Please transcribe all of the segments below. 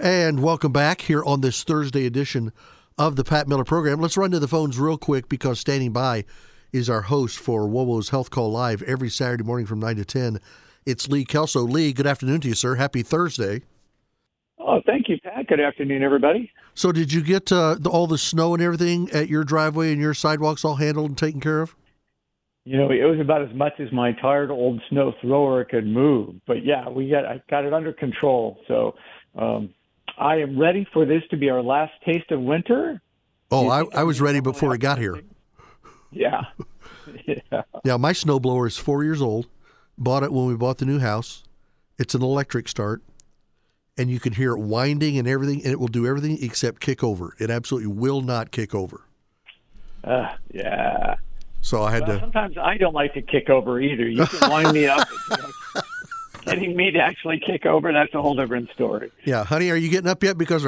And welcome back here on this Thursday edition of the Pat Miller Program. Let's run to the phones real quick because standing by is our host for WOWO's Health Call Live every Saturday morning from 9 to 10. It's Lee Kelso. Lee, good afternoon to you, sir. Happy Thursday. Oh, thank you, Pat. Good afternoon, everybody. So did you get all the snow and everything at your driveway and your sidewalks all handled and taken care of? You know, it was about as much as my tired old snow thrower could move. But, yeah, I got it under control. So I am ready for this to be our last taste of winter. Oh, I was ready before it got here. Yeah. Yeah. Now, my snowblower is 4 years old. Bought it when we bought the new house. It's an electric start, and you can hear it winding and everything, and it will do everything except kick over. It absolutely will not kick over. Yeah. So I had to. Sometimes I don't like to kick over either. You can wind me up. Getting me to actually kick over, that's a whole different story. Yeah, honey, are you getting up yet? Because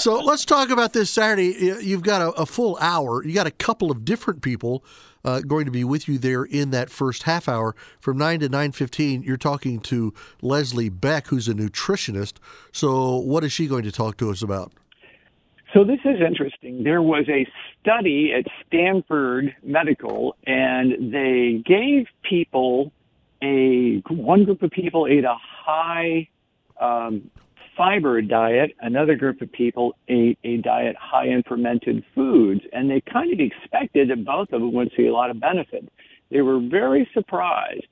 So let's talk about this Saturday. You've got a full hour. You got a couple of different people going to be with you there in that first half hour. From 9 to 9:15, you're talking to Leslie Beck, who's a nutritionist. So what is she going to talk to us about? So this is interesting. There was a study at Stanford Medical, and they gave people one group of people ate a high fiber diet, another group of people ate a diet high in fermented foods, and they kind of expected that both of them would see a lot of benefit. They were very surprised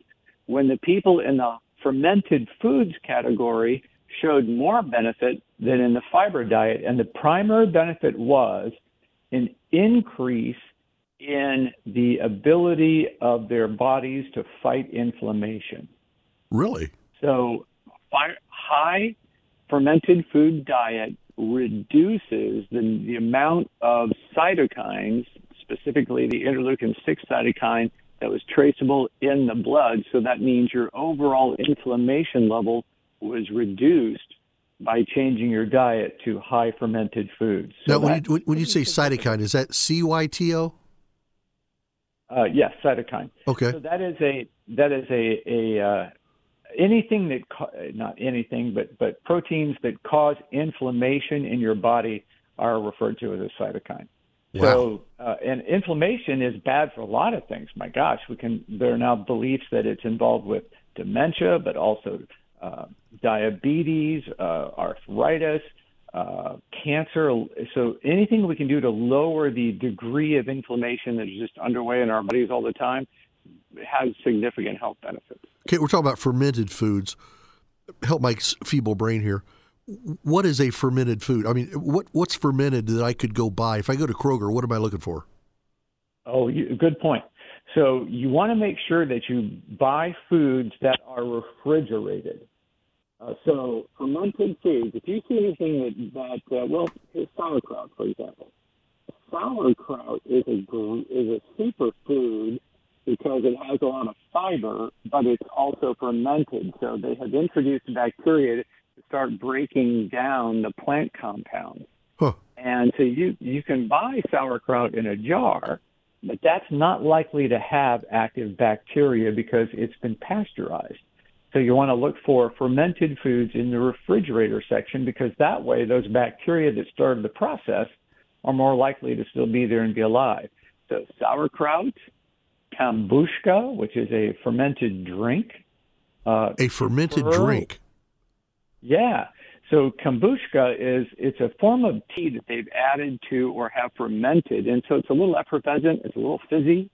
when the people in the fermented foods category showed more benefit than in the fiber diet. And the primary benefit was an increase in the ability of their bodies to fight inflammation. Really? So high fermented food diet reduces the amount of cytokines, specifically the interleukin-6 cytokine that was traceable in the blood. So that means your overall inflammation level was reduced by changing your diet to high fermented foods. So now, when you say cytokine, is that CYTO? Yes, cytokine. Okay. So that is anything that not anything, but proteins that cause inflammation in your body are referred to as a cytokine. Wow. So and inflammation is bad for a lot of things. My gosh, there are now beliefs that it's involved with dementia, but also diabetes, arthritis, cancer. So anything we can do to lower the degree of inflammation that is just underway in our bodies all the time has significant health benefits. Okay, we're talking about fermented foods. Help my feeble brain here. What is a fermented food? I mean, what's fermented that I could go buy? If I go to Kroger, what am I looking for? Oh, good point. So you want to make sure that you buy foods that are refrigerated. So fermented foods, if you see anything that here's sauerkraut, for example. Sauerkraut is a superfood because it has a lot of fiber, but it's also fermented. So they have introduced bacteria to start breaking down the plant compounds. Huh. And so you can buy sauerkraut in a jar, but that's not likely to have active bacteria because it's been pasteurized. So you want to look for fermented foods in the refrigerator section because that way those bacteria that started the process are more likely to still be there and be alive. So sauerkraut, kombucha, which is a fermented drink. A fermented drink? Yeah. So kombucha it's a form of tea that they've added to or have fermented. And so it's a little effervescent, it's a little fizzy.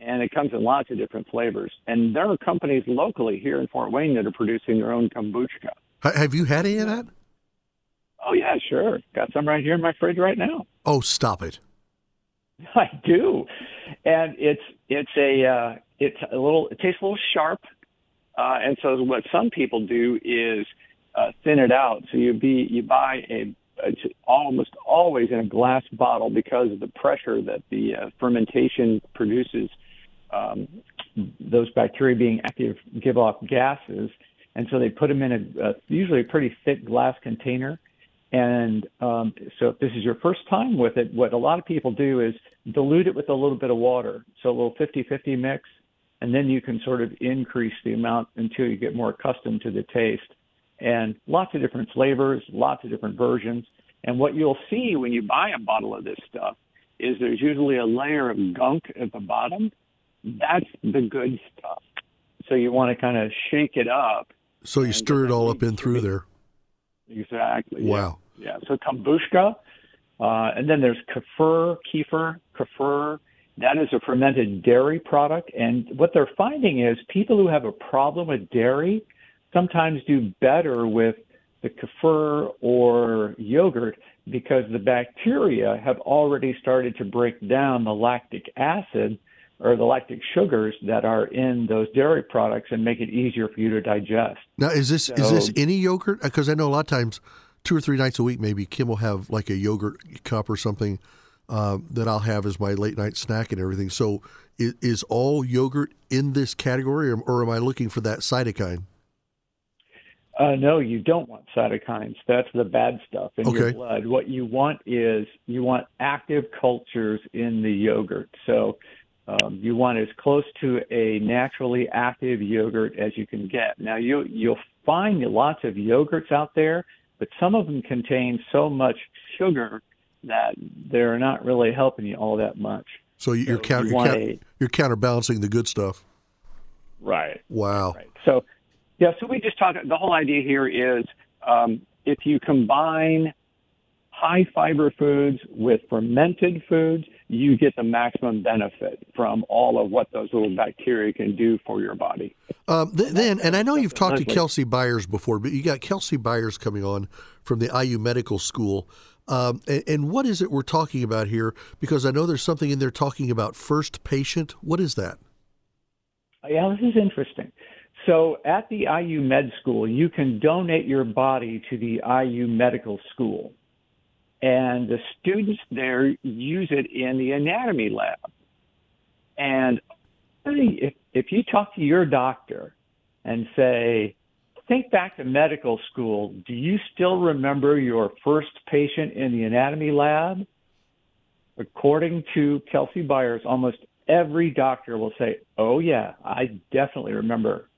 And it comes in lots of different flavors. And there are companies locally here in Fort Wayne that are producing their own kombucha. Have you had any of that? Oh, yeah, sure. Got some right here in my fridge right now. Oh, stop it. I do. And it tastes a little sharp. And so what some people do is thin it out. So you buy it's almost always in a glass bottle because of the pressure that the fermentation produces. Those bacteria being active give off gases, and so they put them in a usually a pretty thick glass container. And so if this is your first time with it, what a lot of people do is dilute it with a little bit of water, so a little 50-50 mix, and then you can sort of increase the amount until you get more accustomed to the taste. and lots of different flavors, lots of different versions. And what you'll see when you buy a bottle of this stuff is there's usually a layer of gunk at the bottom. That's the good stuff. So you want to kind of shake it up. So you stir it all up in through there. Exactly. Wow. Yeah. So kombucha, and then there's kefir. That is a fermented dairy product. And what they're finding is people who have a problem with dairy sometimes do better with the kefir or yogurt because the bacteria have already started to break down the lactic acid or the lactic sugars that are in those dairy products and make it easier for you to digest. Now, is this any yogurt? Because I know a lot of times, 2 or 3 nights a week, maybe Kim will have like a yogurt cup or something that I'll have as my late night snack and everything. So is all yogurt in this category, or am I looking for that cytokine? No, you don't want cytokines. That's the bad stuff in your blood. What you want is you want active cultures in the yogurt. So you want as close to a naturally active yogurt as you can get. Now, you'll find lots of yogurts out there, but some of them contain so much sugar that they're not really helping you all that much. So you're counterbalancing the good stuff. Right. Wow. Right. So, yeah, so we just talked, the whole idea here is if you combine high fiber foods with fermented foods, you get the maximum benefit from all of what those little bacteria can do for your body. And I know you've talked to Kelsey Byers before, but you got Kelsey Byers coming on from the IU Medical School. And what is it we're talking about here? Because I know there's something in there talking about first patient. What is that? Yeah, this is interesting. So at the IU Med School, you can donate your body to the IU Medical School. And the students there use it in the anatomy lab. And if you talk to your doctor and say, think back to medical school, do you still remember your first patient in the anatomy lab? According to Kelsey Byers, almost every doctor will say, oh, yeah, I definitely remember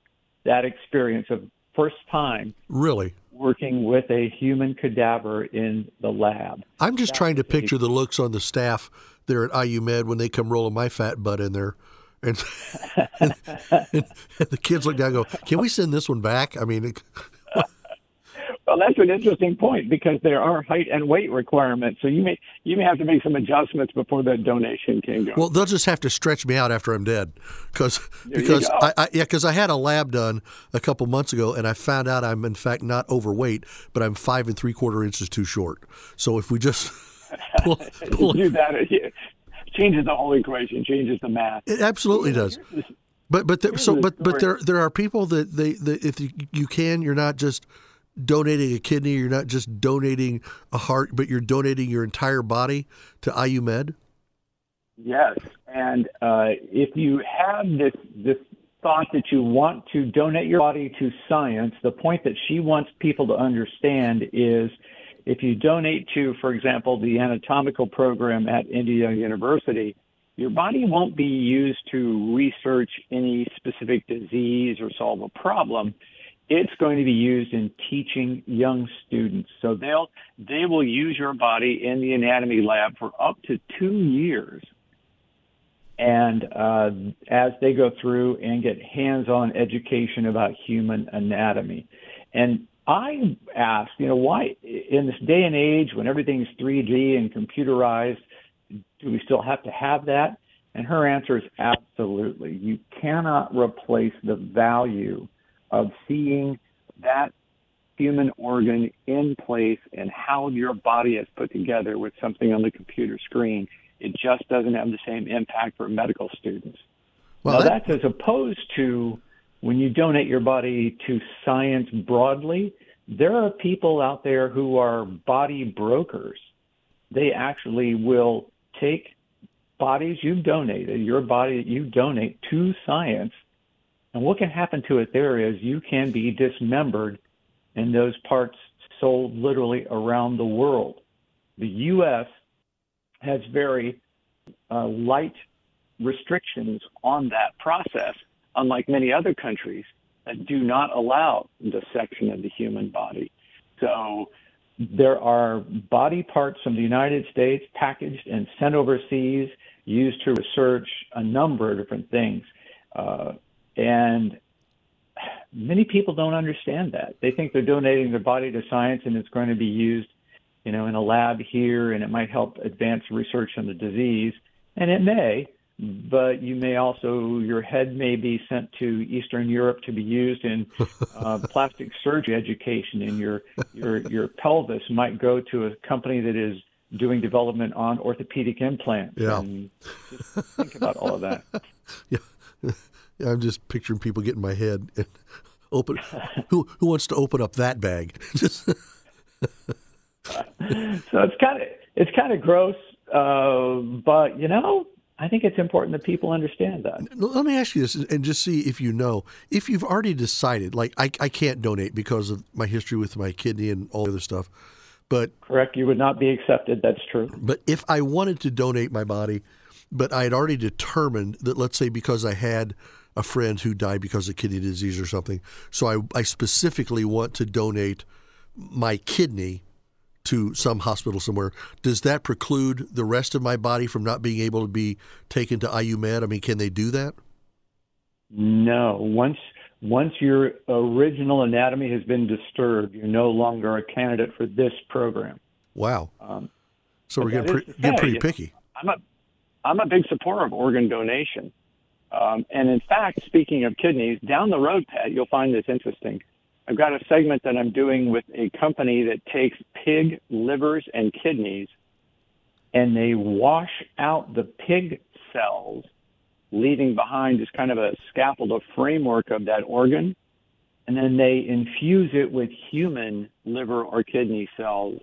that experience of first time really working with a human cadaver in the lab. I'm just trying to picture the looks on the staff there at IU Med when they come rolling my fat butt in there. And the kids look down and go, can we send this one back? I mean, well, that's an interesting point because there are height and weight requirements. So you may have to make some adjustments before that donation can go. Well, they'll just have to stretch me out after I'm dead because I had a lab done a couple months ago and I found out I'm in fact not overweight, but I'm 5 3/4 inches too short. So if we just pull do that, it changes the whole equation, changes the math. It absolutely does. But there are people that you're not just donating a kidney, you're not just donating a heart, but you're donating your entire body to IU Med? Yes, and if you have this thought that you want to donate your body to science, the point that she wants people to understand is if you donate to, for example, the anatomical program at Indiana University, your body won't be used to research any specific disease or solve a problem. It's going to be used in teaching young students. So they will use your body in the anatomy lab for up to 2 years. And as they go through and get hands-on education about human anatomy. And I asked, why in this day and age when everything's 3D and computerized, do we still have to have that? And her answer is absolutely. You cannot replace the value of seeing that human organ in place and how your body is put together with something on the computer screen. It just doesn't have the same impact for medical students. Well, now, that's as opposed to when you donate your body to science broadly, there are people out there who are body brokers. They actually will take bodies you've donated, your body that you donate to science, and what can happen to it there is you can be dismembered and those parts sold literally around the world. The U.S. has very light restrictions on that process, unlike many other countries. do not allow dissection of the human body. So there are body parts from the United States packaged and sent overseas, used to research a number of different things. And many people don't understand that. They think they're donating their body to science and it's going to be used, you know, in a lab here, and it might help advance research on the disease. And it may, but you may also, your head may be sent to Eastern Europe to be used in plastic surgery education, and your pelvis might go to a company that is doing development on orthopedic implants. Yeah. And just think about all of that. Yeah. I'm just picturing people getting my head and open. Who wants to open up that bag? So it's kind of gross, but you know, I think it's important that people understand that. Let me ask you this, and just see if you know, if you've already decided, like I can't donate because of my history with my kidney and all the other stuff. But correct, you would not be accepted. That's true. But if I wanted to donate my body, but I had already determined that, let's say, because I had a friend who died because of kidney disease or something, so I specifically want to donate my kidney to some hospital somewhere, does that preclude the rest of my body from not being able to be taken to IU Med? I mean, can they do that? No. Once your original anatomy has been disturbed, you're no longer a candidate for this program. Wow. So we're getting pretty picky. I'm a big supporter of organ donation. And in fact, speaking of kidneys, down the road, Pat, you'll find this interesting. I've got a segment that I'm doing with a company that takes pig livers and kidneys, and they wash out the pig cells, leaving behind just kind of a scaffold, a framework of that organ. And then they infuse it with human liver or kidney cells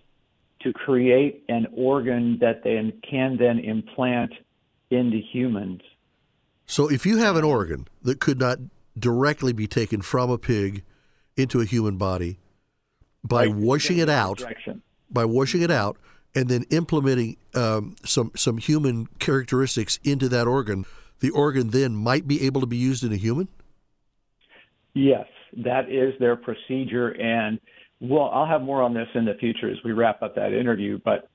to create an organ that they can then implant into humans. So if you have an organ that could not directly be taken from a pig into a human body, by washing it out, and then implementing some human characteristics into that organ, the organ then might be able to be used in a human? Yes, that is their procedure. And well, I'll have more on this in the future as we wrap up that interview, but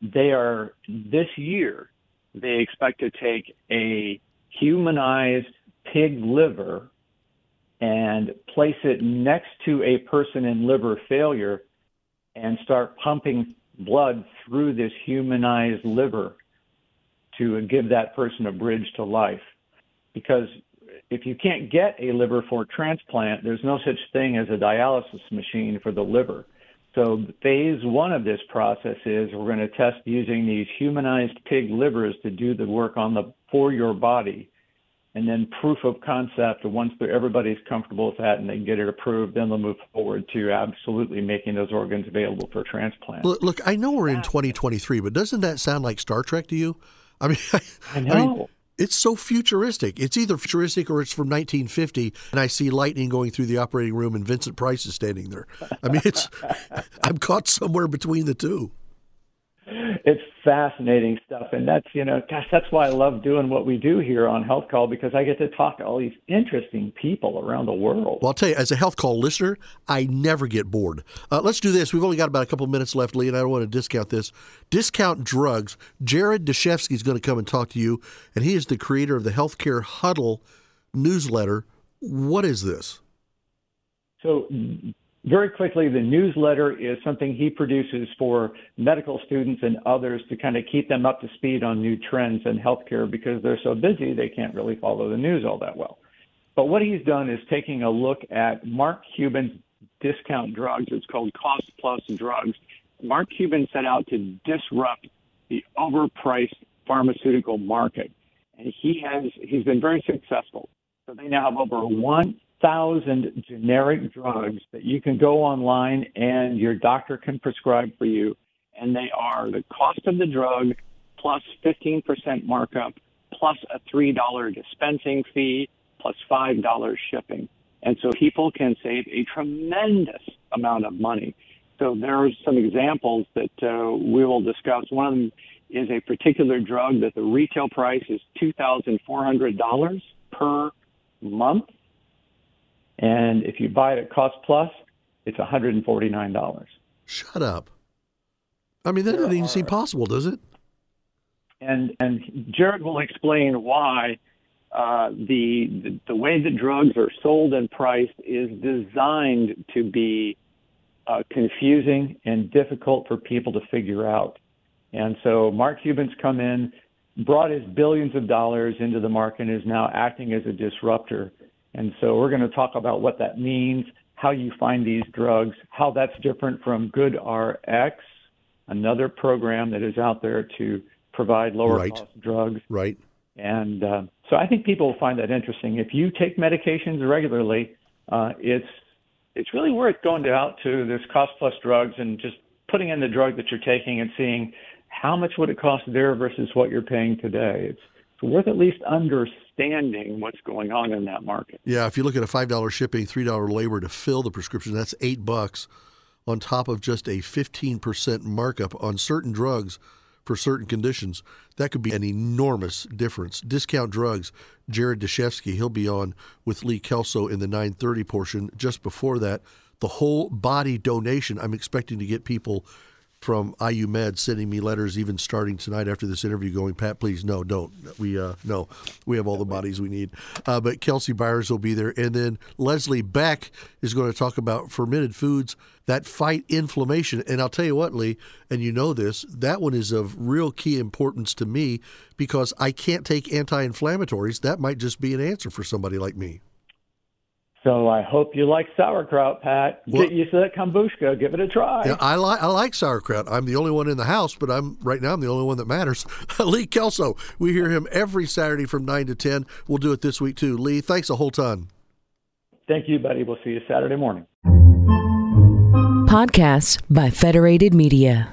they are, this year, they expect to take a humanized pig liver and place it next to a person in liver failure and start pumping blood through this humanized liver to give that person a bridge to life. Because if you can't get a liver for transplant, there's no such thing as a dialysis machine for the liver. So phase one of this process is we're going to test using these humanized pig livers to do the work for your body. And then proof of concept, once everybody's comfortable with that and they can get it approved, then they'll move forward to absolutely making those organs available for transplant. Look, I know we're in 2023, but doesn't that sound like Star Trek to you? I mean, I know. I mean, it's so futuristic. It's either futuristic or it's from 1950, and I see lightning going through the operating room and Vincent Price is standing there. I mean, I'm caught somewhere between the two. It's fascinating stuff, and that's, you know, gosh, that's why I love doing what we do here on Health Call, because I get to talk to all these interesting people around the world. Well, I'll tell you, as a Health Call listener, I never get bored. Let's do this. We've only got about a couple minutes left, Lee, and I don't want to discount this. Discount drugs. Jared Deshevsky is going to come and talk to you, and he is the creator of the Healthcare Huddle newsletter. What is this? So, very quickly, the newsletter is something he produces for medical students and others to kind of keep them up to speed on new trends in healthcare, because they're so busy they can't really follow the news all that well. But what he's done is taking a look at Mark Cuban's discount drugs. It's called Cost Plus Drugs. Mark Cuban set out to disrupt the overpriced pharmaceutical market, and he's been very successful. So they now have over 1,000 generic drugs that you can go online and your doctor can prescribe for you, and they are the cost of the drug plus 15% markup plus a $3 dispensing fee plus $5 shipping. And so people can save a tremendous amount of money. So there are some examples that we will discuss. One of them is a particular drug that the retail price is $2,400 per month. And if you buy it at Cost Plus, it's $149. Shut up. I mean, that doesn't even seem possible, does it? And Jared will explain why the way that drugs are sold and priced is designed to be confusing and difficult for people to figure out. And so Mark Cuban's come in, brought his billions of dollars into the market, and is now acting as a disruptor. And so we're going to talk about what that means, how you find these drugs, how that's different from GoodRx, another program that is out there to provide lower-cost drugs. Right. And so I think people will find that interesting. If you take medications regularly, it's really worth going out to this Cost Plus Drugs and just putting in the drug that you're taking and seeing how much would it cost there versus what you're paying today. It's worth at least understanding what's going on in that market. Yeah, if you look at a $5 shipping, $3 labor to fill the prescription, that's $8 on top of just a 15% markup on certain drugs for certain conditions. That could be an enormous difference. Discount Drugs, Jared Deshevsky, he'll be on with Lee Kelso in the 9:30 portion. Just before that, the whole body donation. I'm expecting to get people from IU Med sending me letters even starting tonight after this interview going, Pat, please, no, don't. We have all the bodies we need. But Kelsey Byers will be there. And then Leslie Beck is going to talk about fermented foods that fight inflammation. And I'll tell you what, Lee, and you know this, that one is of real key importance to me because I can't take anti-inflammatories. That might just be an answer for somebody like me. So I hope you like sauerkraut, Pat. Well, get used to that kombucha. Give it a try. Yeah, I like sauerkraut. I'm the only one in the house, but I'm the only one that matters. Lee Kelso, we hear him every Saturday from 9 to 10. We'll do it this week, too. Lee, thanks a whole ton. Thank you, buddy. We'll see you Saturday morning. Podcasts by Federated Media.